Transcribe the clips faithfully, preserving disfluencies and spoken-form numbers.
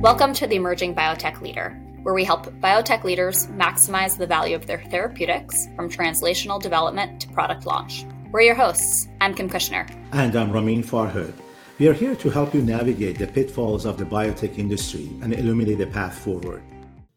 Welcome to the Emerging Biotech Leader, where we help biotech leaders maximize the value of their therapeutics from translational development to product launch. We're your hosts. I'm Kim Kushner. And I'm Ramin Farhood. We are here to help you navigate the pitfalls of the biotech industry and illuminate the path forward.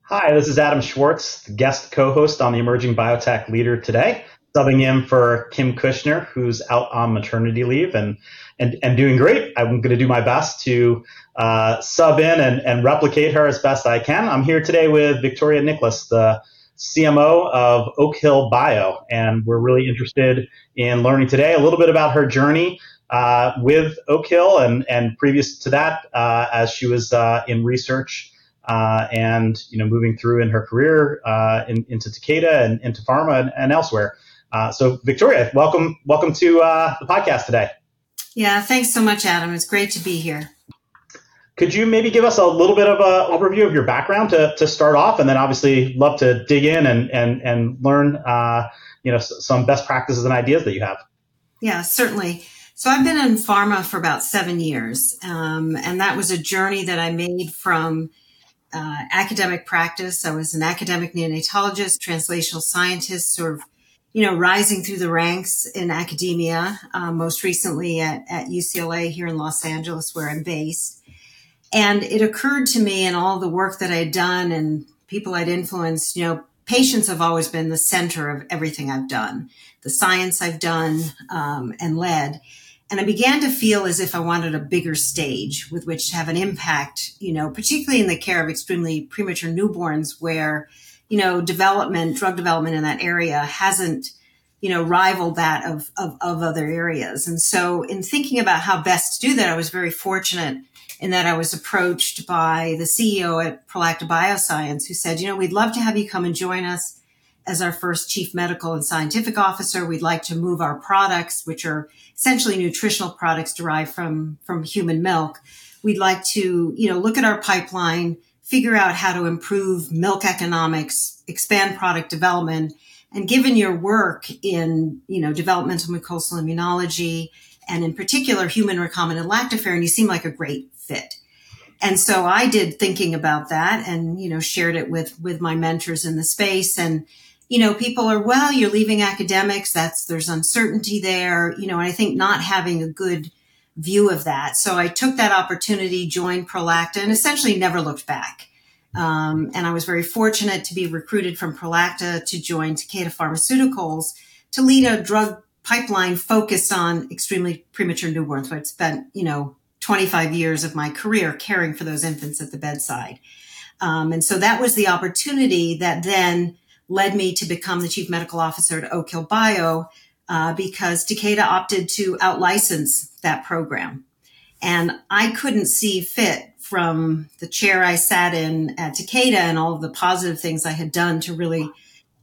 Hi, this is Adam Schwartz, the guest co-host on the Emerging Biotech Leader today, subbing in for Kim Kushner, who's out on maternity leave and and, and doing great. I'm going to do my best to uh, sub in and, and replicate her as best I can. I'm here today with Victoria Niklas, the C M O of Oak Hill Bio, and we're really interested in learning today a little bit about her journey uh, with Oak Hill and, and previous to that uh, as she was uh, in research uh, and you know moving through in her career uh, in, into Takeda and into pharma and, and elsewhere. Uh, so, Victoria, welcome welcome to uh, the podcast today. Yeah, thanks so much, Adam. It's great to be here. Could you maybe give us a little bit of an overview of your background to, to start off, and then obviously love to dig in and and and learn uh, you know some best practices and ideas that you have. Yeah, certainly. So I've been in pharma for about seven years, um, and that was a journey that I made from uh, academic practice. I was an academic neonatologist, translational scientist, sort of you know, rising through the ranks in academia, uh, most recently at, at U C L A here in Los Angeles, where I'm based. And it occurred to me in all the work that I had done and people I'd influenced, you know, patients have always been the center of everything I've done, the science I've done um, and led. And I began to feel as if I wanted a bigger stage with which to have an impact, you know, particularly in the care of extremely premature newborns where you know, development, drug development in that area hasn't, you know, rivaled that of, of, of other areas. And so in thinking about how best to do that, I was very fortunate in that I was approached by the C E O at Prolacta Bioscience who said, you know, we'd love to have you come and join us as our first chief medical and scientific officer. We'd like to move our products, which are essentially nutritional products derived from, from human milk. We'd like to, you know, look at our pipeline, figure out how to improve milk economics, expand product development, and given your work in, you know, developmental mucosal immunology, and in particular, human recombinant lactoferrin, you seem like a great fit. And so I did thinking about that and, you know, shared it with, with my mentors in the space. And, you know, people are, well, you're leaving academics, that's, there's uncertainty there, you know, and I think not having a good view of that. So I took that opportunity, joined Prolacta, and essentially never looked back. Um, and I was very fortunate to be recruited from Prolacta to join Takeda Pharmaceuticals to lead a drug pipeline focused on extremely premature newborns. So I'd spent, you know, twenty-five years of my career caring for those infants at the bedside. Um, and so that was the opportunity that then led me to become the chief medical officer at Oak Hill Bio, Uh, because Takeda opted to outlicense that program. And I couldn't see fit from the chair I sat in at Takeda and all of the positive things I had done to really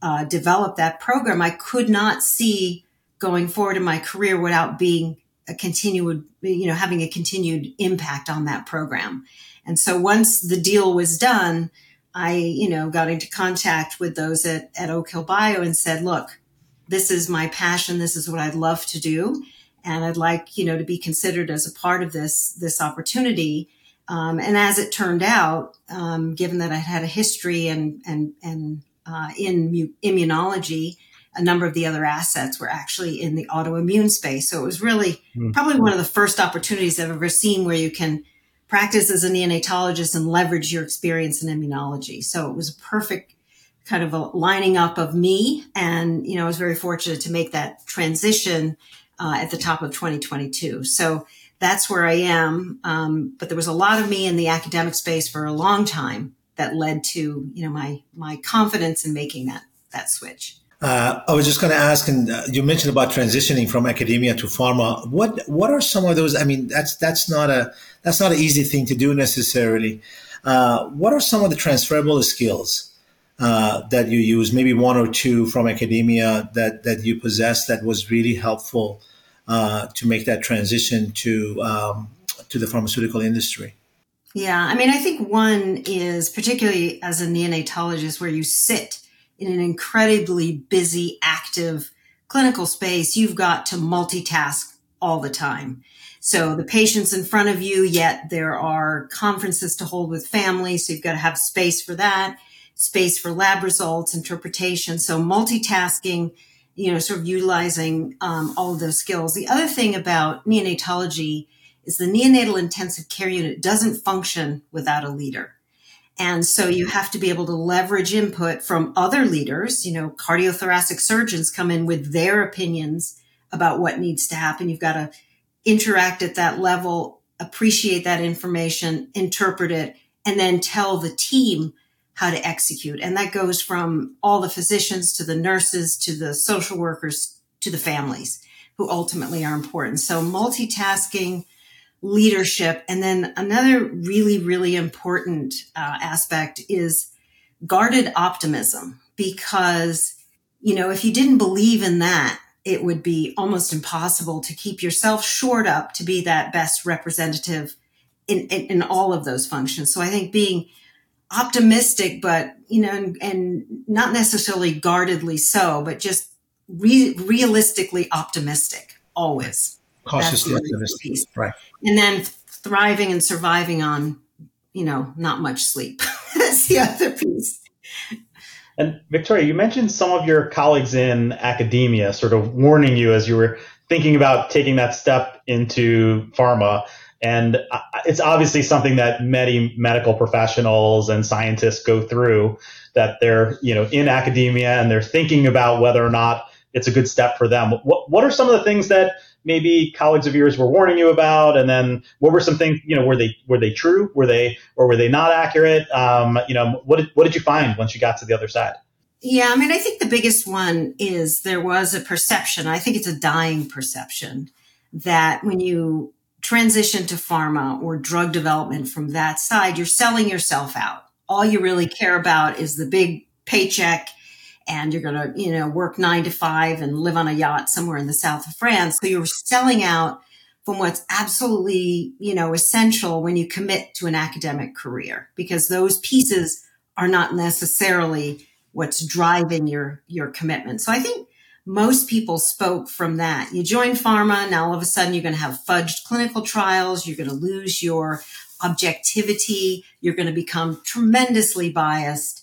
uh, develop that program. I could not see going forward in my career without being a continued, you know, having a continued impact on that program. And so once the deal was done, I, you know, got into contact with those at, at Oak Hill Bio and said, look, this is my passion. This is what I'd love to do. And I'd like, you know, to be considered as a part of this, this opportunity. Um, and as it turned out, um, given that I had a history and, and, and, uh, in mu- immunology, a number of the other assets were actually in the autoimmune space. So it was really mm-hmm. probably one of the first opportunities I've ever seen where you can practice as a neonatologist and leverage your experience in immunology. So it was a perfect kind of a lining up of me. And, you know, I was very fortunate to make that transition uh, at the top of twenty twenty-two. So that's where I am. Um, but there was a lot of me in the academic space for a long time that led to, you know, my, my confidence in making that, that switch. Uh, I was just going to ask, and uh, you mentioned about transitioning from academia to pharma. What, what are some of those? I mean, that's, that's not a, that's not an easy thing to do necessarily. Uh, what are some of the transferable skills Uh, that you use, maybe one or two from academia that, that you possess that was really helpful uh, to make that transition to um, to the pharmaceutical industry? Yeah, I mean, I think one is particularly as a neonatologist where you sit in an incredibly busy, active clinical space, you've got to multitask all the time. So the patient's in front of you, yet there are conferences to hold with families. So you've got to have space for that, space for lab results, interpretation. So multitasking, you know, sort of utilizing um, all of those skills. The other thing about neonatology is the neonatal intensive care unit doesn't function without a leader. And so you have to be able to leverage input from other leaders. You know, cardiothoracic surgeons come in with their opinions about what needs to happen. You've got to interact at that level, appreciate that information, interpret it, and then tell the team how to execute. And that goes from all the physicians to the nurses, to the social workers, to the families, who ultimately are important. So multitasking, leadership. And then another really, really important uh, aspect is guarded optimism, because, you know, if you didn't believe in that, it would be almost impossible to keep yourself shored up to be that best representative in, in, in all of those functions. So I think being optimistic, but, you know, and, and not necessarily guardedly so, but just re- realistically optimistic always. Cautiously optimistic, right. And then thriving and surviving on, you know, not much sleep. That's the other piece. And Victoria, you mentioned some of your colleagues in academia sort of warning you as you were thinking about taking that step into pharma. And it's obviously something that many medical professionals and scientists go through, that they're, you know, in academia and they're thinking about whether or not it's a good step for them. What, what are some of the things that maybe colleagues of yours were warning you about? And then what were some things, you know, were they, were they true? Were they, or were they not accurate? Um, you know, what did, what did you find once you got to the other side? Yeah. I mean, I think the biggest one is there was a perception. I think it's a dying perception that when you transition to pharma or drug development from that side, you're selling yourself out. All you really care about is the big paycheck, and you're going to, you know, work nine to five and live on a yacht somewhere in the south of France. So you're selling out from what's absolutely, you know, essential when you commit to an academic career, because those pieces are not necessarily what's driving your, your commitment. So I think most people spoke from that. You join pharma, now all of a sudden you're going to have fudged clinical trials. You're going to lose your objectivity. You're going to become tremendously biased.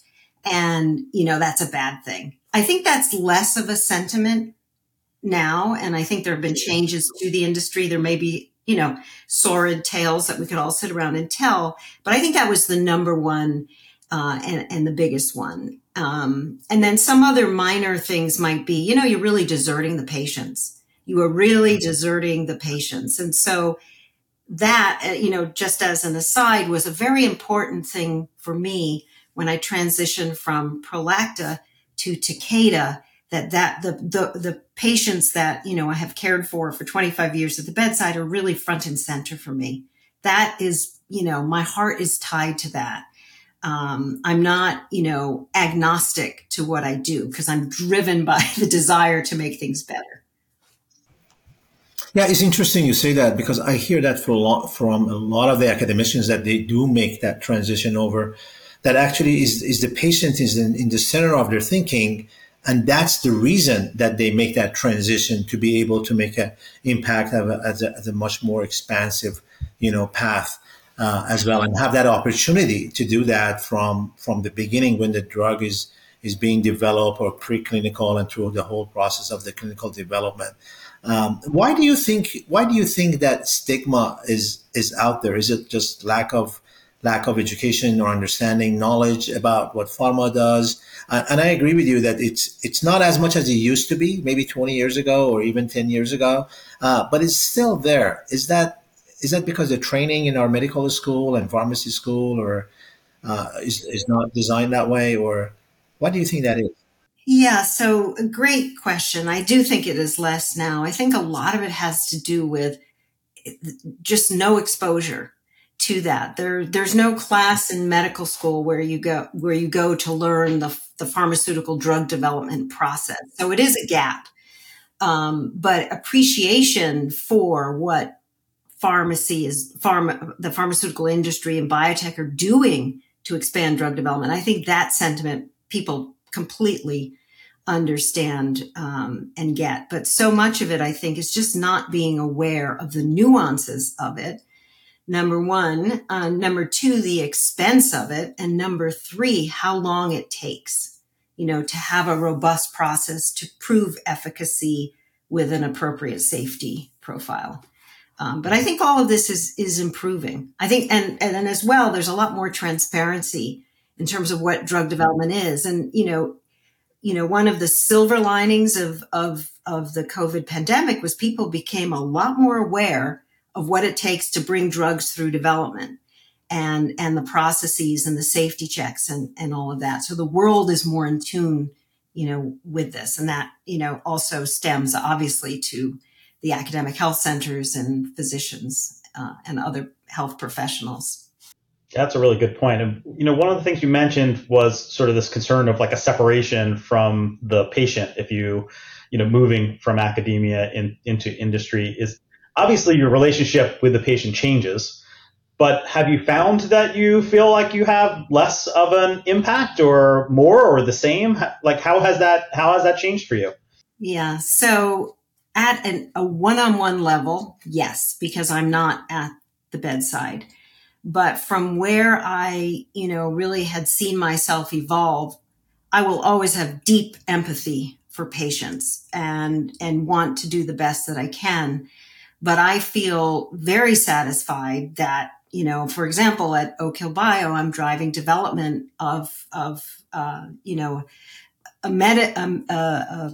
And, you know, that's a bad thing. I think that's less of a sentiment now. And I think there have been changes to the industry. There may be, you know, sordid tales that we could all sit around and tell. But I think that was the number one uh, and, and the biggest one. Um, and then some other minor things might be, you know, you're really deserting the patients. You are really deserting the patients. And so that, you know, just as an aside, was a very important thing for me when I transitioned from Prolacta to Takeda, that, that the, the, the patients that, you know, I have cared for for twenty-five years at the bedside are really front and center for me. That is, you know, my heart is tied to that. Um, I'm not, you know, agnostic to what I do, because I'm driven by the desire to make things better. Yeah, it's interesting you say that, because I hear that for a lot, from a lot of the academicians, that they do make that transition over. That actually is, is the patient is in, in the center of their thinking. And that's the reason that they make that transition, to be able to make an impact of a, as, a, as a much more expansive, you know, path uh, as well, and have that opportunity to do that from, from the beginning, when the drug is, is being developed or preclinical and through the whole process of the clinical development. Um, why do you think, why do you think that stigma is, is out there? Is it just lack of lack of education or understanding, knowledge about what pharma does? Uh, and I agree with you that it's it's not as much as it used to be, maybe twenty years ago or even ten years ago, uh, but it's still there. Is that is that because the training in our medical school and pharmacy school or uh, is, is not designed that way? Or what do you think that is? Yeah, so a great question. I do think it is less now. I think a lot of it has to do with just no exposure to that. There, there's no class in medical school where you go, where you go to learn the, the pharmaceutical drug development process. So it is a gap. Um, but appreciation for what pharmacy is, pharma, the pharmaceutical industry and biotech are doing to expand drug development. I think that sentiment people completely understand um, and get. But so much of it, I think, is just not being aware of the nuances of it. Number one, uh, number two, the expense of it. And number three, how long it takes, you know, to have a robust process to prove efficacy with an appropriate safety profile. Um, but I think all of this is, is improving. I think, and, and then as well, there's a lot more transparency in terms of what drug development is. And, you know, you know, one of the silver linings of, of, of the COVID pandemic was people became a lot more aware of what it takes to bring drugs through development and, and the processes and the safety checks and, and all of that. So the world is more in tune, you know, with this. And that, you know, also stems obviously to the academic health centers and physicians uh, and other health professionals. That's a really good point. And, you know, one of the things you mentioned was sort of this concern of like a separation from the patient. If you, you know, moving from academia in, into industry is obviously your relationship with the patient changes, but have you found that you feel like you have less of an impact or more or the same? Like how has that, how has that changed for you? Yeah. So at an, a one-on-one level, yes, because I'm not at the bedside. But from where I, you know, really had seen myself evolve, I will always have deep empathy for patients and, and want to do the best that I can. But I feel very satisfied that, you know, for example, at Oak Hill Bio, I'm driving development of, of, uh, you know, a meta, um, uh, uh,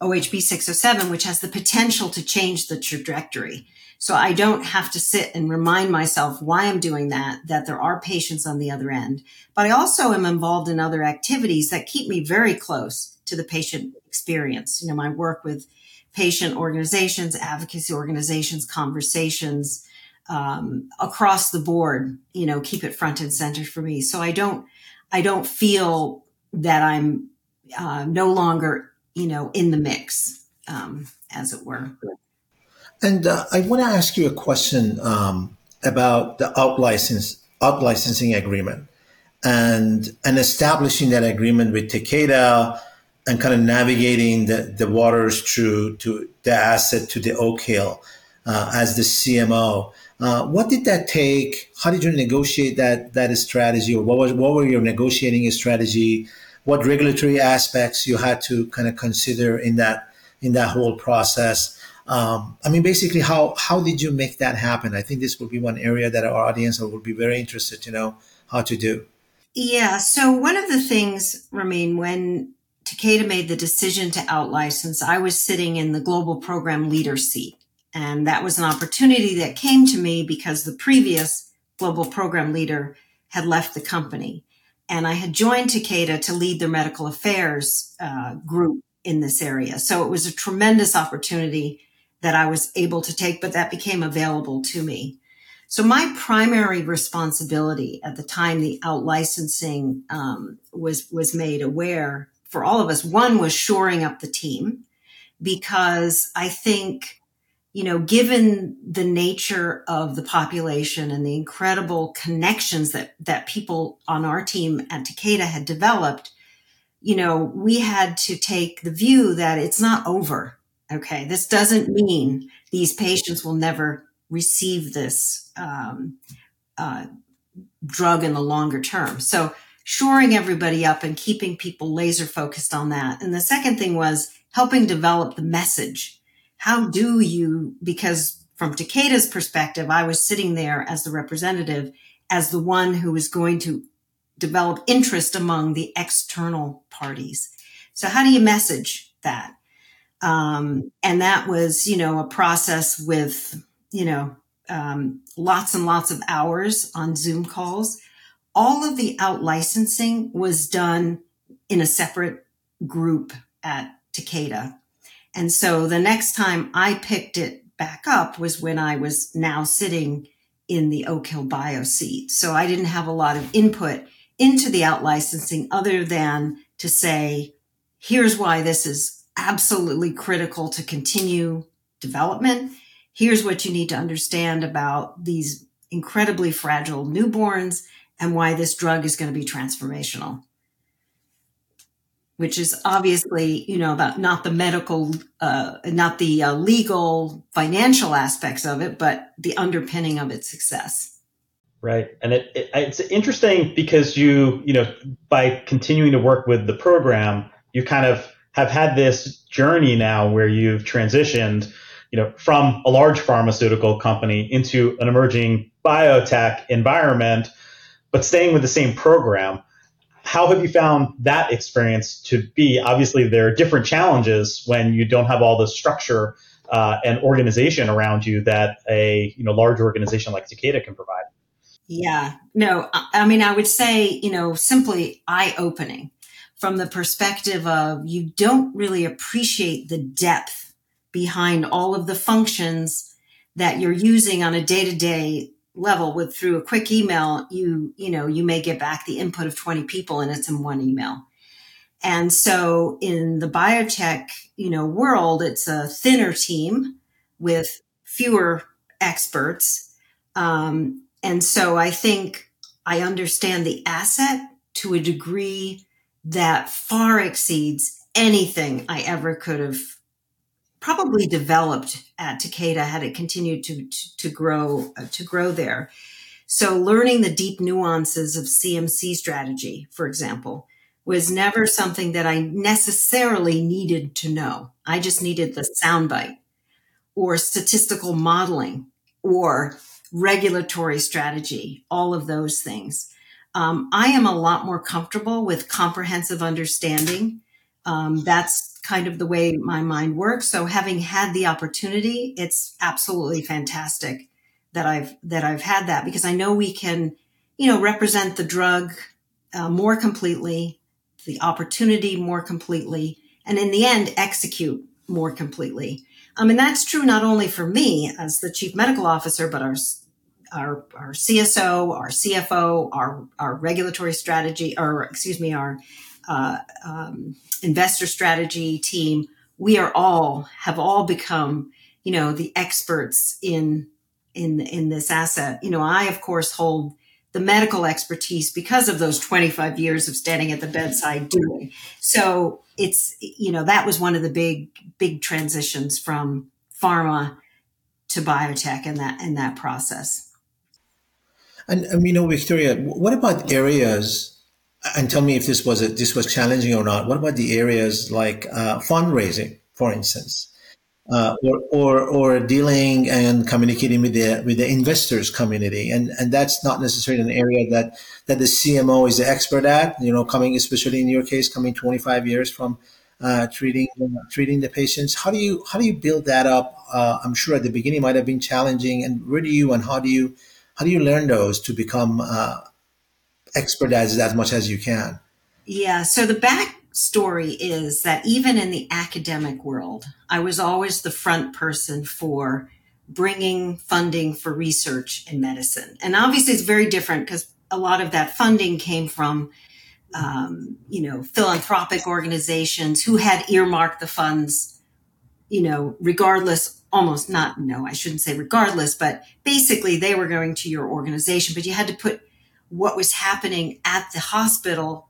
O H B six oh seven, which has the potential to change the trajectory. So I don't have to sit and remind myself why I'm doing that, that there are patients on the other end. But I also am involved in other activities that keep me very close to the patient experience. You know, my work with patient organizations, advocacy organizations, conversations um, across the board, you know, keep it front and center for me. So I don't, I don't feel that I'm uh, no longer, you know, in the mix, um, as it were. And uh, I want to ask you a question um, about the out-license, out-licensing agreement and and establishing that agreement with Takeda and kind of navigating the, the waters through to the asset to the Oak Hill uh, as the C M O. Uh, what did that take? How did you negotiate that that strategy? Or what was what were your negotiating strategy? What regulatory aspects you had to kind of consider in that in that whole process? Um, I mean, basically, how how did you make that happen? I think this will be one area that our audience will be very interested to know how to do. Yeah. So one of the things, Ramin, when Takeda made the decision to out-license, I was sitting in the global program leader seat. And that was an opportunity that came to me because the previous global program leader had left the company. And I had joined Takeda to lead their medical affairs uh, group in this area. So it was a tremendous opportunity that I was able to take, but that became available to me. So my primary responsibility at the time the out-licensing um, was, was made aware for all of us, one was shoring up the team, because I think, you know, given the nature of the population and the incredible connections that, that people on our team at Takeda had developed, you know, we had to take the view that it's not over. Okay. This doesn't mean these patients will never receive this um, uh, drug in the longer term. So shoring everybody up and keeping people laser focused on that. And the second thing was helping develop the message. How do you, because from Takeda's perspective, I was sitting there as the representative, as the one who was going to develop interest among the external parties. So how do you message that? Um, and that was, you know, a process with, you know, um, lots and lots of hours on Zoom calls. All of the out-licensing was done in a separate group at Takeda. And so the next time I picked it back up was when I was now sitting in the Oak Hill Bio seat. So I didn't have a lot of input into the out-licensing other than to say, here's why this is absolutely critical to continue development. Here's what you need to understand about these incredibly fragile newborns and why this drug is going to be transformational. which is obviously, you know, about not the medical, uh, not the uh, legal, financial aspects of it, but the underpinning of its success. Right. And it, it, it's interesting because you, you know, by continuing to work with the program, you kind of have had this journey now where you've transitioned, you know, from a large pharmaceutical company into an emerging biotech environment, but staying with the same program. How have you found that experience to be? Obviously, there are different challenges when you don't have all the structure uh, and organization around you that a, you know, large organization like Takeda can provide. Yeah, no, I mean, I would say, you know, simply eye-opening from the perspective of you don't really appreciate the depth behind all of the functions that you're using on a day-to-day level with through a quick email. You, you know, you may get back the input of twenty people and it's in one email. And so in the biotech, you know, world, it's a thinner team with fewer experts, um, and so I think I understand the asset to a degree that far exceeds anything I ever could have probably developed at Takeda had it continued to, to, to grow uh, to grow there. So learning the deep nuances of C M C strategy, for example, was never something that I necessarily needed to know. I just needed the soundbite or statistical modeling or regulatory strategy, all of those things. Um, I am a lot more comfortable with comprehensive understanding. Um, that's kind of the way my mind works. So having had the opportunity, it's absolutely fantastic that I've that I've had that, because I know we can, you know, represent the drug uh, more completely, the opportunity more completely, and in the end, execute more completely. I mean, that's true not only for me as the chief medical officer, but our our, our C S O, our C F O, our, our regulatory strategy, or excuse me, our uh, um, investor strategy team. We are all have all become, you know, the experts in in in this asset. You know, I of course hold the medical expertise because of those twenty-five years of standing at the bedside doing. So it's, you know, that was one of the big, big transitions from pharma to biotech in that, in that process. And, and, you know, Victoria, what about areas, and tell me if this was a, this was challenging or not. What about the areas like uh, fundraising, for instance? Uh, or, or, or dealing and communicating with the, with the investors community. And, and that's not necessarily an area that, that the C M O is the expert at, you know, coming, especially in your case, coming twenty-five years from, uh, treating, treating the patients. How do you, how do you build that up? Uh, I'm sure at the beginning might have been challenging, and where do you, and how do you, how do you learn those to become, uh, expert as, as much as you can? Yeah. So the back, story is that even in the academic world, I was always the front person for bringing funding for research in medicine. And obviously it's very different because a lot of that funding came from, um, you know, philanthropic organizations who had earmarked the funds, you know, regardless, almost not, no, I shouldn't say regardless, but basically they were going to your organization, but you had to put what was happening at the hospital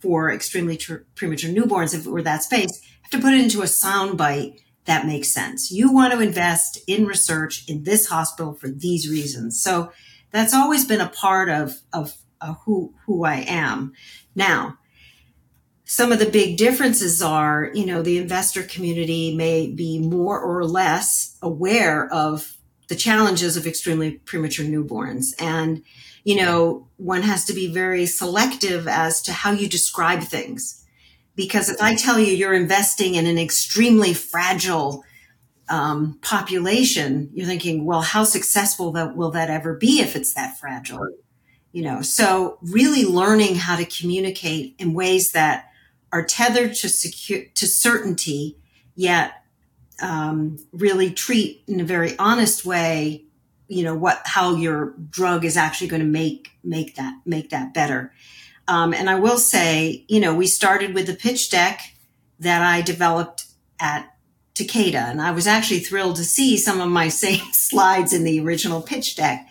for extremely ter- premature newborns, if it were that space, have to put it into a soundbite that makes sense. You want to invest in research in this hospital for these reasons. So that's always been a part of, of uh, who, who I am. Now, some of the big differences are, you know, the investor community may be more or less aware of the challenges of extremely premature newborns. And, you know, one has to be very selective as to how you describe things. Because if I tell you you're investing in an extremely fragile um, population, you're thinking, well, how successful that will that ever be if it's that fragile? You know, so really learning how to communicate in ways that are tethered to secure, to certainty, yet Um, really treat in a very honest way, you know, what, how your drug is actually going to make, make that, make that better. Um, and I will say, you know, we started with the pitch deck that I developed at Takeda, and I was actually thrilled to see some of my same slides in the original pitch deck.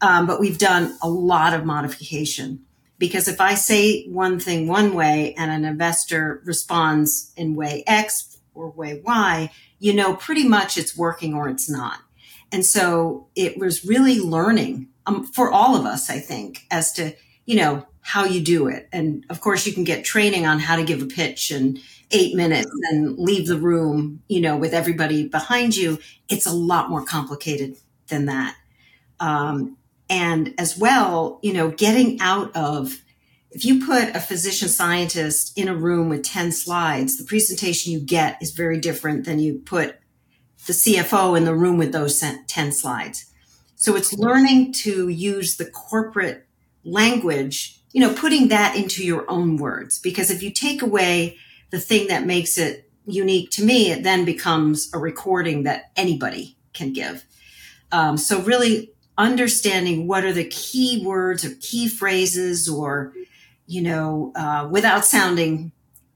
Um, but we've done a lot of modification. Because if I say one thing one way and an investor responds in way X or way Y, you know, pretty much it's working or it's not. And so it was really learning um, for all of us, I think, as to, you know, how you do it. And of course, you can get training on how to give a pitch in eight minutes and leave the room, you know, with everybody behind you. It's a lot more complicated than that. Um, and as well, you know, getting out of, if you put a physician scientist in a room with ten slides, the presentation you get is very different than you put the C F O in the room with those ten slides. So it's learning to use the corporate language, you know, putting that into your own words, because if you take away the thing that makes it unique to me, it then becomes a recording that anybody can give. Um, so really understanding what are the key words or key phrases or, you know, uh, without sounding,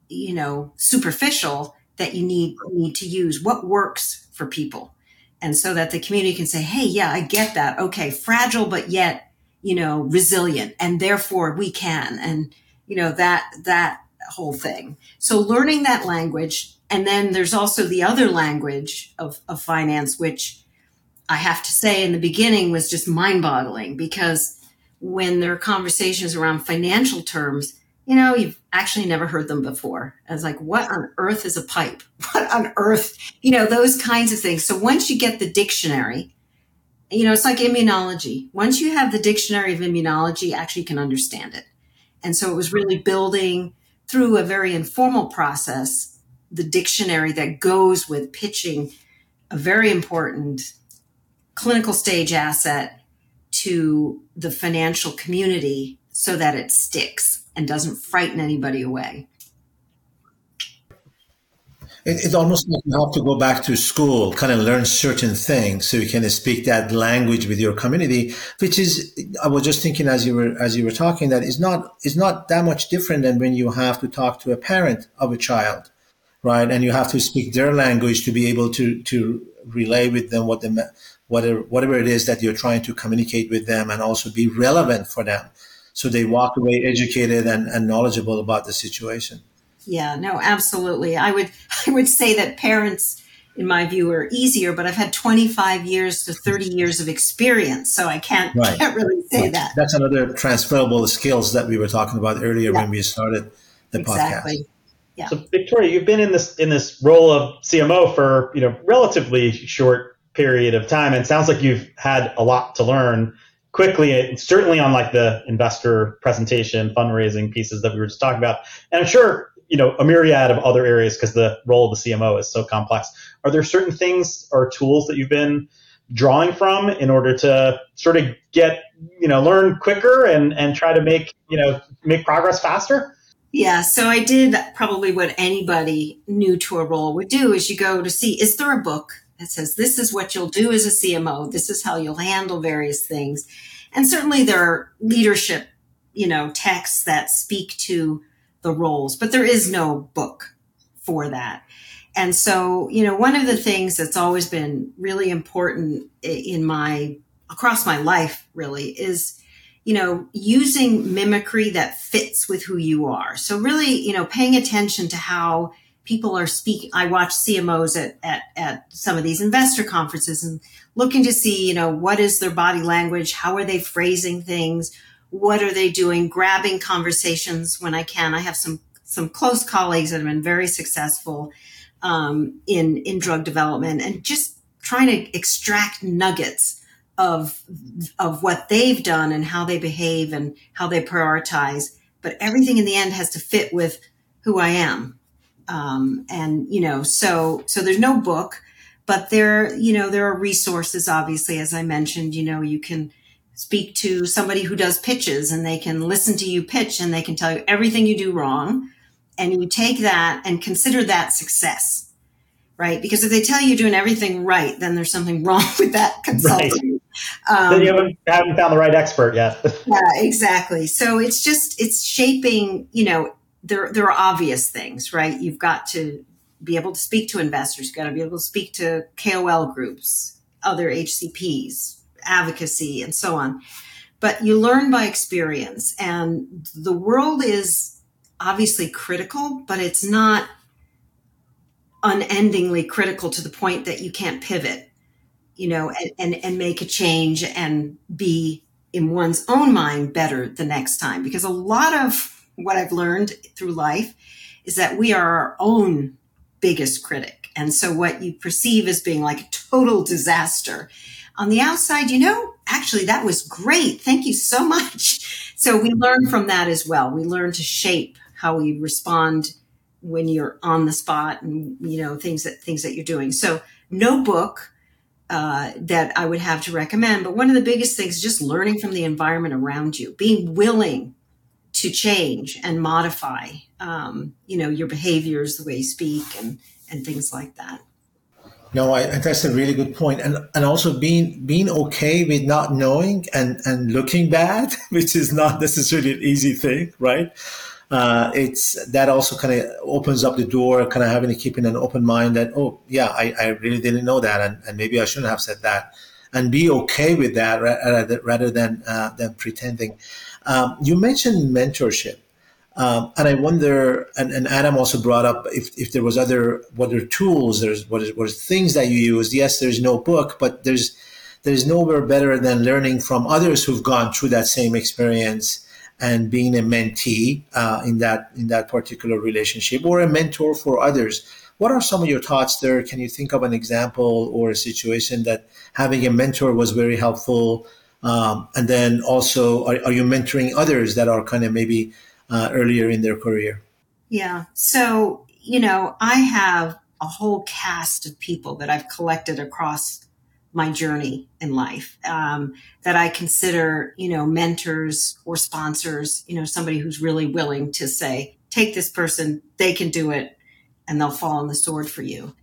you know, superficial, that you need need to use, what works for people. And so that the community can say, hey, yeah, I get that. Okay, fragile, but yet, you know, resilient, and therefore we can, and, you know, that that whole thing. So learning that language. And then there's also the other language of, of finance, which I have to say in the beginning was just mind-boggling, because when there are conversations around financial terms, you know, you've actually never heard them before. I was like, what on earth is a pipe? What on earth? You know, those kinds of things. So once you get the dictionary, you know, it's like immunology. Once you have the dictionary of immunology, actually you can understand it. And so it was really building through a very informal process, the dictionary that goes with pitching a very important clinical stage asset to the financial community so that it sticks and doesn't frighten anybody away. It, it almost makes you have to go back to school, kind of learn certain things so you can speak that language with your community, which is, I was just thinking as you were as you were talking, that is not is not that much different than when you have to talk to a parent of a child, right? And you have to speak their language to be able to to relay with them what the whatever whatever it is that you're trying to communicate with them, and also be relevant for them, so they walk away educated and, and knowledgeable about the situation. Yeah, no, absolutely. I would I would say that parents, in my view, are easier, but I've had twenty-five years to thirty years of experience, so I can't, right. can't really say right. that. That's another transferable skills that we were talking about earlier yeah. when we started the exactly. podcast. Yeah. So Victoria, you've been in this in this role of C M O for, you know, relatively short period of time, and it sounds like you've had a lot to learn quickly, certainly on like the investor presentation, fundraising pieces that we were just talking about. And I'm sure, you know, a myriad of other areas, because the role of the C M O is so complex. Are there certain things or tools that you've been drawing from in order to sort of get, you know, learn quicker and, and try to make, you know, make progress faster? Yeah. So I did probably what anybody new to a role would do, is you go to see, is there a book that says, this is what you'll do as a C M O. This is how you'll handle various things. And certainly there are leadership, you know, texts that speak to the roles, but there is no book for that. And so, you know, one of the things that's always been really important in my, across my life really, is, you know, using mimicry that fits with who you are. So really, you know, paying attention to how people are speaking. I watch C M Os at, at, at some of these investor conferences and looking to see, you know, what is their body language? How are they phrasing things? What are they doing? Grabbing conversations when I can. I have some, some close colleagues that have been very successful um, in, in drug development, and just trying to extract nuggets of, of what they've done and how they behave and how they prioritize. But everything in the end has to fit with who I am. Um, and, you know, so, so there's no book, but there, you know, there are resources, obviously, as I mentioned. You know, you can speak to somebody who does pitches, and they can listen to you pitch, and they can tell you everything you do wrong. And you take that and consider that success, right? Because if they tell you you're doing everything right, then there's something wrong with that consultant. Right. Um, then you haven't, haven't found the right expert yet. Yeah, exactly. So it's just, it's shaping, you know, There, there are obvious things, right? You've got to be able to speak to investors. You've got to be able to speak to K O L groups, other H C Ps, advocacy, and so on. But you learn by experience, and the world is obviously critical, but it's not unendingly critical to the point that you can't pivot, you know, and, and, and make a change and be in one's own mind better the next time. Because a lot of what I've learned through life is that we are our own biggest critic. And so what you perceive as being like a total disaster on the outside, you know, actually, that was great. Thank you so much. So we learn from that as well. We learn to shape how we respond when you're on the spot and, you know, things that things that you're doing. So no book uh, that I would have to recommend. But one of the biggest things is just learning from the environment around you, being willing to change and modify, um, you know, your behaviors, the way you speak and and things like that. No, I, that's a really good point. And and also being being okay with not knowing and, and looking bad, which is not necessarily an easy thing, right? Uh, it's that also kind of opens up the door, kind of having to keep in an open mind that, oh, yeah, I, I really didn't know that. And, and maybe I shouldn't have said that. And be okay with that rather, rather than, uh, than pretending. Um, you mentioned mentorship. Um, and I wonder, and, and Adam also brought up if, if there was other, what are tools, there's what is, what is things that you use. Yes, there's no book, but there's there's nowhere better than learning from others who've gone through that same experience and being a mentee uh, in that in that particular relationship, or a mentor for others. What are some of your thoughts there? Can you think of an example or a situation that having a mentor was very helpful? Um, and then also, are, are you mentoring others that are kind of maybe Uh, earlier in their career? Yeah. So, you know, I have a whole cast of people that I've collected across my journey in life um, that I consider, you know, mentors or sponsors, you know, somebody who's really willing to say, take this person, they can do it, and they'll fall on the sword for you.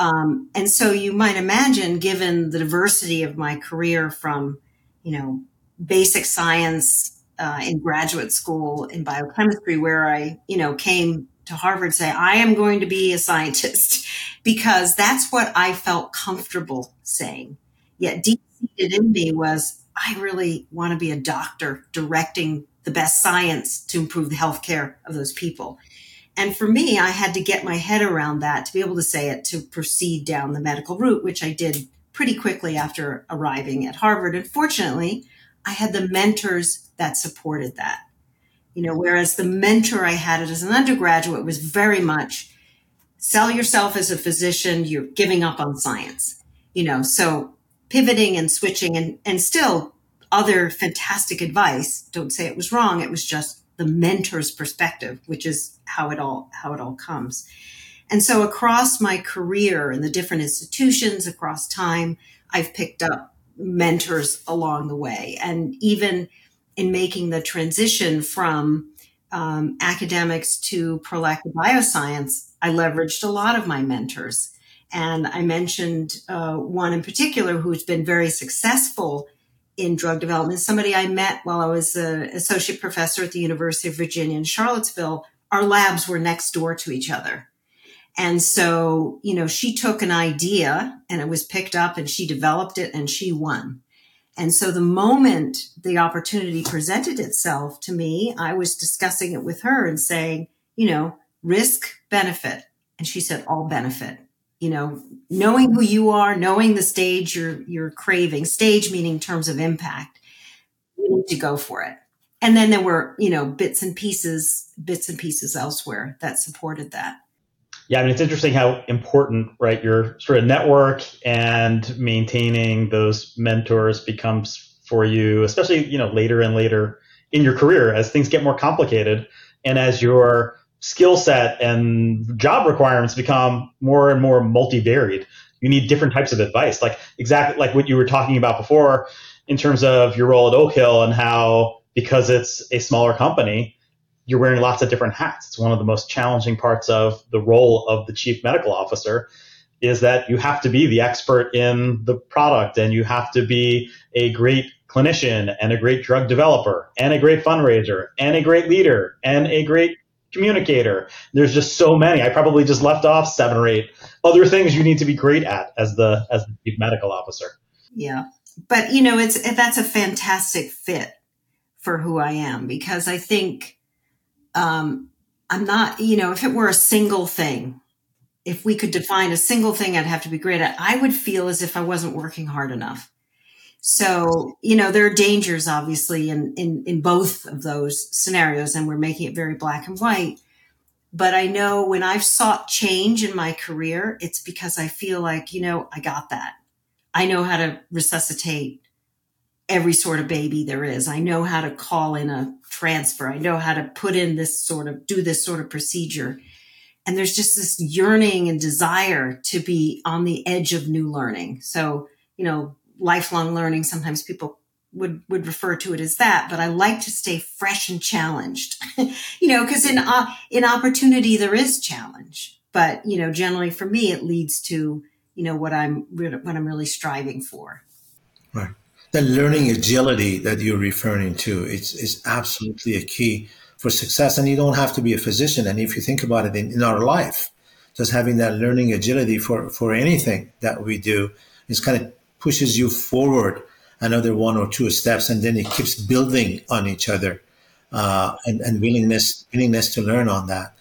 Um, and so you might imagine, given the diversity of my career from, you know, basic science, Uh, in graduate school in biochemistry, where I, you know, came to Harvard and say, I am going to be a scientist because that's what I felt comfortable saying. Yet deep-seated in me was, I really want to be a doctor directing the best science to improve the healthcare of those people. And for me, I had to get my head around that to be able to say it, to proceed down the medical route, which I did pretty quickly after arriving at Harvard. And fortunately, I had the mentors that supported that, you know, whereas the mentor I had as an undergraduate was very much sell yourself as a physician, you're giving up on science, you know, so pivoting and switching and, and still other fantastic advice. Don't say it was wrong. It was just the mentor's perspective, which is how it all, how it all comes. And so across my career in the different institutions across time, I've picked up mentors along the way. And even in making the transition from um, academics to Prolacta Bioscience, I leveraged a lot of my mentors. And I mentioned uh, one in particular who's been very successful in drug development, somebody I met while I was an associate professor at the University of Virginia in Charlottesville. Our labs were next door to each other. And so, you know, she took an idea and it was picked up and she developed it and she won. And so the moment the opportunity presented itself to me, I was discussing it with her and saying, you know, risk, benefit. And she said, all benefit, you know, knowing who you are, knowing the stage you're, you're craving, stage meaning terms of impact, you need to go for it. And then there were, you know, bits and pieces, bits and pieces elsewhere that supported that. Yeah, I mean, it's interesting how important, right, your sort of network and maintaining those mentors becomes for you, especially, you know, later and later in your career as things get more complicated and as your skill set and job requirements become more and more multivaried. You need different types of advice, like exactly like what you were talking about before in terms of your role at Oak Hill and how, because it's a smaller company, you're wearing lots of different hats. It's one of the most challenging parts of the role of the chief medical officer is that you have to be the expert in the product and you have to be a great clinician and a great drug developer and a great fundraiser and a great leader and a great communicator. There's just so many. I probably just left off seven or eight other things you need to be great at as the as the chief medical officer. Yeah. but you know, it's, that's a fantastic fit for who I am, because I think, um, I'm not, you know, if it were a single thing, if we could define a single thing I'd have to be great at, I would feel as if I wasn't working hard enough. So, you know, there are dangers obviously in, in, in both of those scenarios, and we're making it very black and white. But I know when I've sought change in my career, it's because I feel like, you know, I got that. I know how to resuscitate every sort of baby there is. I know how to call in a transfer. I know how to put in this sort of, do this sort of procedure. And there's just this yearning and desire to be on the edge of new learning. So, you know, lifelong learning, sometimes people would, would refer to it as that, but I like to stay fresh and challenged, you know, because in, uh, in opportunity, there is challenge, but, you know, generally for me, it leads to, you know, what I'm, re- what I'm really striving for. Right. The learning agility that you're referring to is, is absolutely a key for success. And you don't have to be a physician. And if you think about it in, in our life, just having that learning agility for, for anything that we do is kind of pushes you forward another one or two steps, and then it keeps building on each other, uh, and, and willingness willingness to learn on that.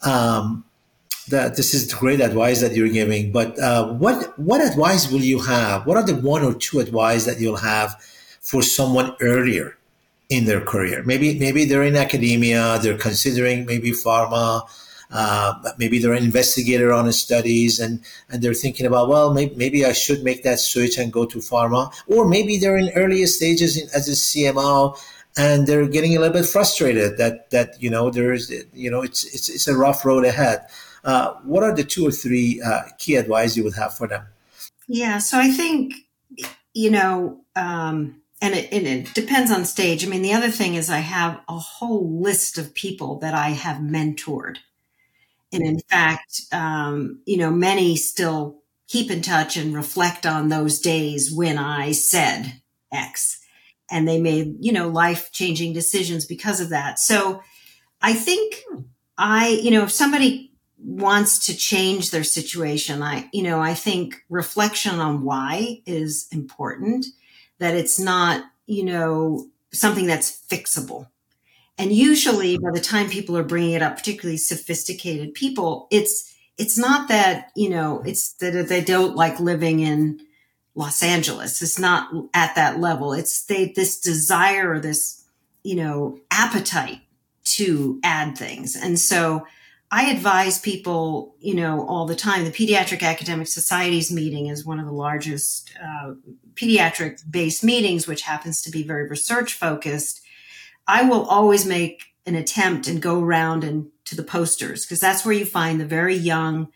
Um, that this is great advice that you're giving. But uh, what what advice will you have? What are the one or two advice that you'll have for someone earlier in their career? Maybe maybe they're in academia, they're considering maybe pharma. Uh, maybe they're an investigator on studies, and, and they're thinking about, well, maybe, maybe I should make that switch and go to pharma. Or maybe they're in earlier stages in, as a C M O, and they're getting a little bit frustrated that, that you know, there's, you know, it's it's it's a rough road ahead. Uh, what are the two or three uh, key advice you would have for them? Yeah, so I think, you know, um, and, it, and it depends on stage. I mean, the other thing is I have a whole list of people that I have mentored. And in fact, um, you know, many still keep in touch and reflect on those days when I said X, and they made, you know, life-changing decisions because of that. So I think I, you know, if somebody wants to change their situation, I, you know, I think reflection on why is important, that it's not, you know, something that's fixable. And usually by the time people are bringing it up, particularly sophisticated people, it's, it's not that, you know, it's that they don't like living in Los Angeles. It's not at that level. It's they, this desire, or this, you know, appetite to add things. And so I advise people, you know, all the time. The Pediatric Academic Society's meeting is one of the largest uh, pediatric based meetings, which happens to be very research focused. I will always make an attempt and go around and to the posters, because that's where you find the very young,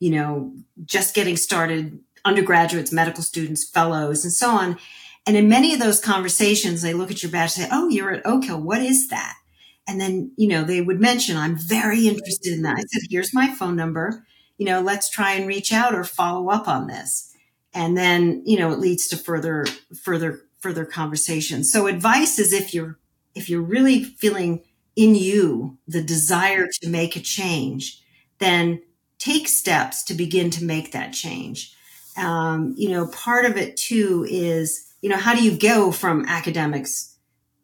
you know, just getting started, undergraduates, medical students, fellows, and so on. And in many of those conversations, they look at your badge and say, oh, you're at Oak Hill. What is that? And then, you know, they would mention, I'm very interested in that. I said, here's my phone number. You know, let's try and reach out or follow up on this. And then, you know, it leads to further, further, further conversations. So advice is if you're If you're really feeling in you the desire to make a change, then take steps to begin to make that change. Um, you know, part of it too is, you know, how do you go from academics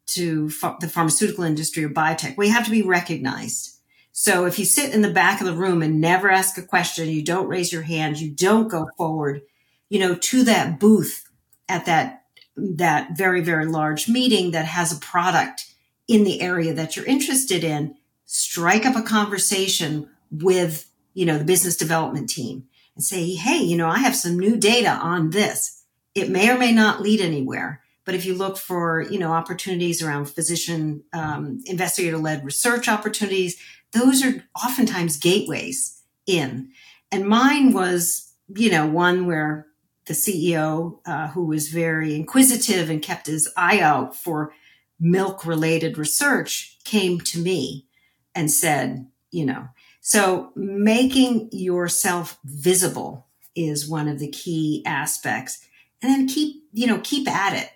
to ph- the pharmaceutical industry or biotech? Well, you have to be recognized. So if you sit in the back of the room and never ask a question, you don't raise your hand, you don't go forward, you know, to that booth at that that very, very large meeting that has a product in the area that you're interested in, strike up a conversation with, you know, the business development team and say, hey, you know, I have some new data on this. It may or may not lead anywhere, but if you look for, you know, opportunities around physician, um, investigator-led research opportunities, those are oftentimes gateways in. And mine was, you know, one where the C E O, uh, who was very inquisitive and kept his eye out for milk-related research, came to me and said, you know, so making yourself visible is one of the key aspects. And then keep, you know, keep at it.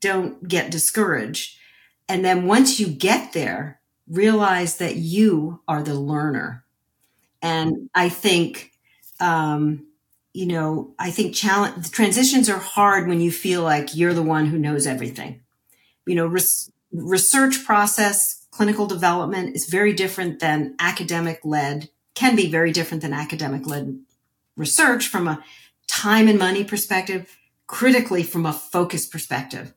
Don't get discouraged. And then once you get there, realize that you are the learner. And I think, um, you know, I think challenge transitions are hard when you feel like you're the one who knows everything. You know, res- research process, clinical development is very different than academic led, can be very different than academic led research from a time and money perspective, critically from a focus perspective.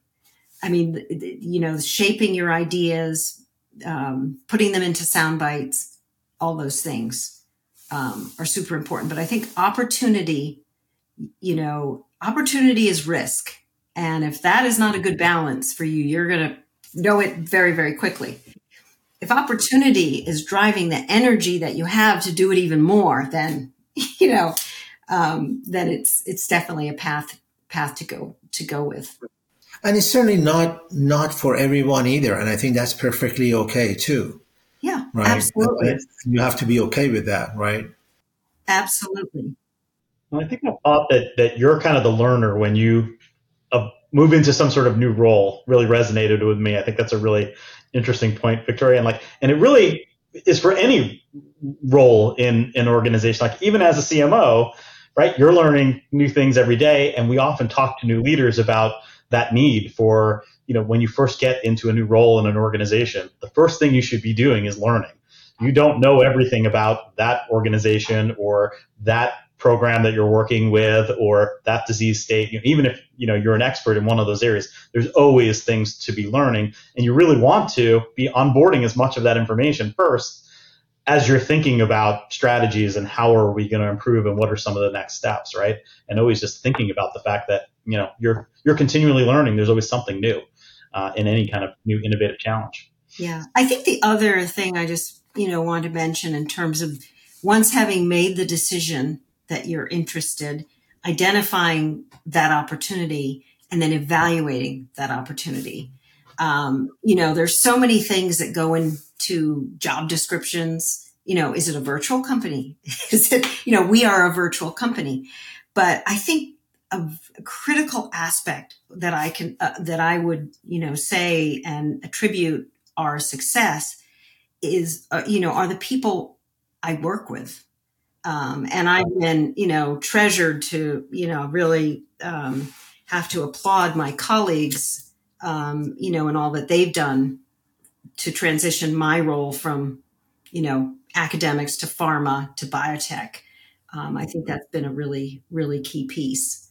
I mean, you know, shaping your ideas, um, putting them into sound bites, all those things um, are super important. But I think opportunity, you know, opportunity is risk. And if that is not a good balance for you, you're going to know it very, very quickly. If opportunity is driving the energy that you have to do it even more, then, you know, um, then it's it's definitely a path path to go to go with. And it's certainly not not for everyone either. And I think that's perfectly okay too. Yeah, right? Absolutely. You have to be okay with that, right? Absolutely. Well, I think I thought that, that you're kind of the learner when you uh, move into some sort of new role really resonated with me. I think that's a really interesting point, Victoria. And like, and it really is for any role in an organization, like even as a C M O, right? You're learning new things every day. And we often talk to new leaders about that need for, you know, when you first get into a new role in an organization, the first thing you should be doing is learning. You don't know everything about that organization or that program that you're working with or that disease state. You know, even if, you know, you're an expert in one of those areas, there's always things to be learning. And you really want to be onboarding as much of that information first as you're thinking about strategies and how are we going to improve and what are some of the next steps, right? And always just thinking about the fact that, you know, you're you're continually learning. There's always something new uh, in any kind of new innovative challenge. Yeah. I think the other thing I just, you know, want to mention in terms of once having made the decision that you're interested, identifying that opportunity and then evaluating that opportunity. Um, you know, there's so many things that go into job descriptions. You know, is it a virtual company? Is it, you know, we are a virtual company. But I think a critical aspect that I can, uh, that I would, you know, say and attribute our success is, uh, you know, are the people I work with. Um, and I've been, you know, treasured to, you know, really um, have to applaud my colleagues, um, you know, and all that they've done to transition my role from, you know, academics to pharma to biotech. Um, I think that's been a really, really key piece.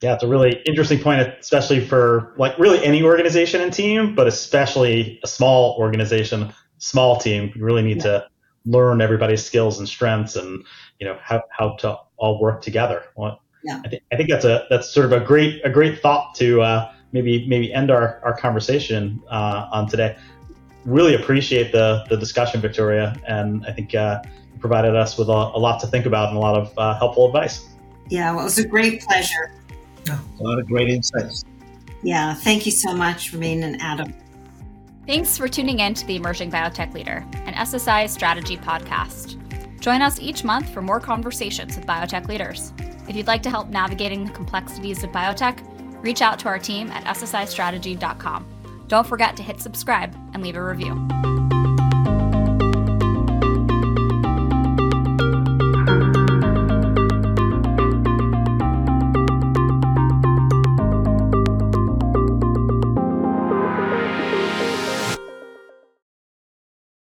Yeah, it's a really interesting point, especially for like really any organization and team, but especially a small organization, small team. You really need yeah. to learn everybody's skills and strengths, and you know how, how to all work together. Well, yeah. I, th- I think that's a that's sort of a great a great thought to uh, maybe maybe end our our conversation uh, on today. Really appreciate the the discussion, Victoria, and I think uh, you provided us with a, a lot to think about and a lot of uh, helpful advice. Yeah, well, it was a great pleasure. A lot of great insights. Yeah, thank you so much, Ramin and Adam. Thanks for tuning in to the Emerging Biotech Leader, an S S I Strategy podcast. Join us each month for more conversations with biotech leaders. If you'd like to help navigating the complexities of biotech, reach out to our team at S S I strategy dot com. Don't forget to hit subscribe and leave a review.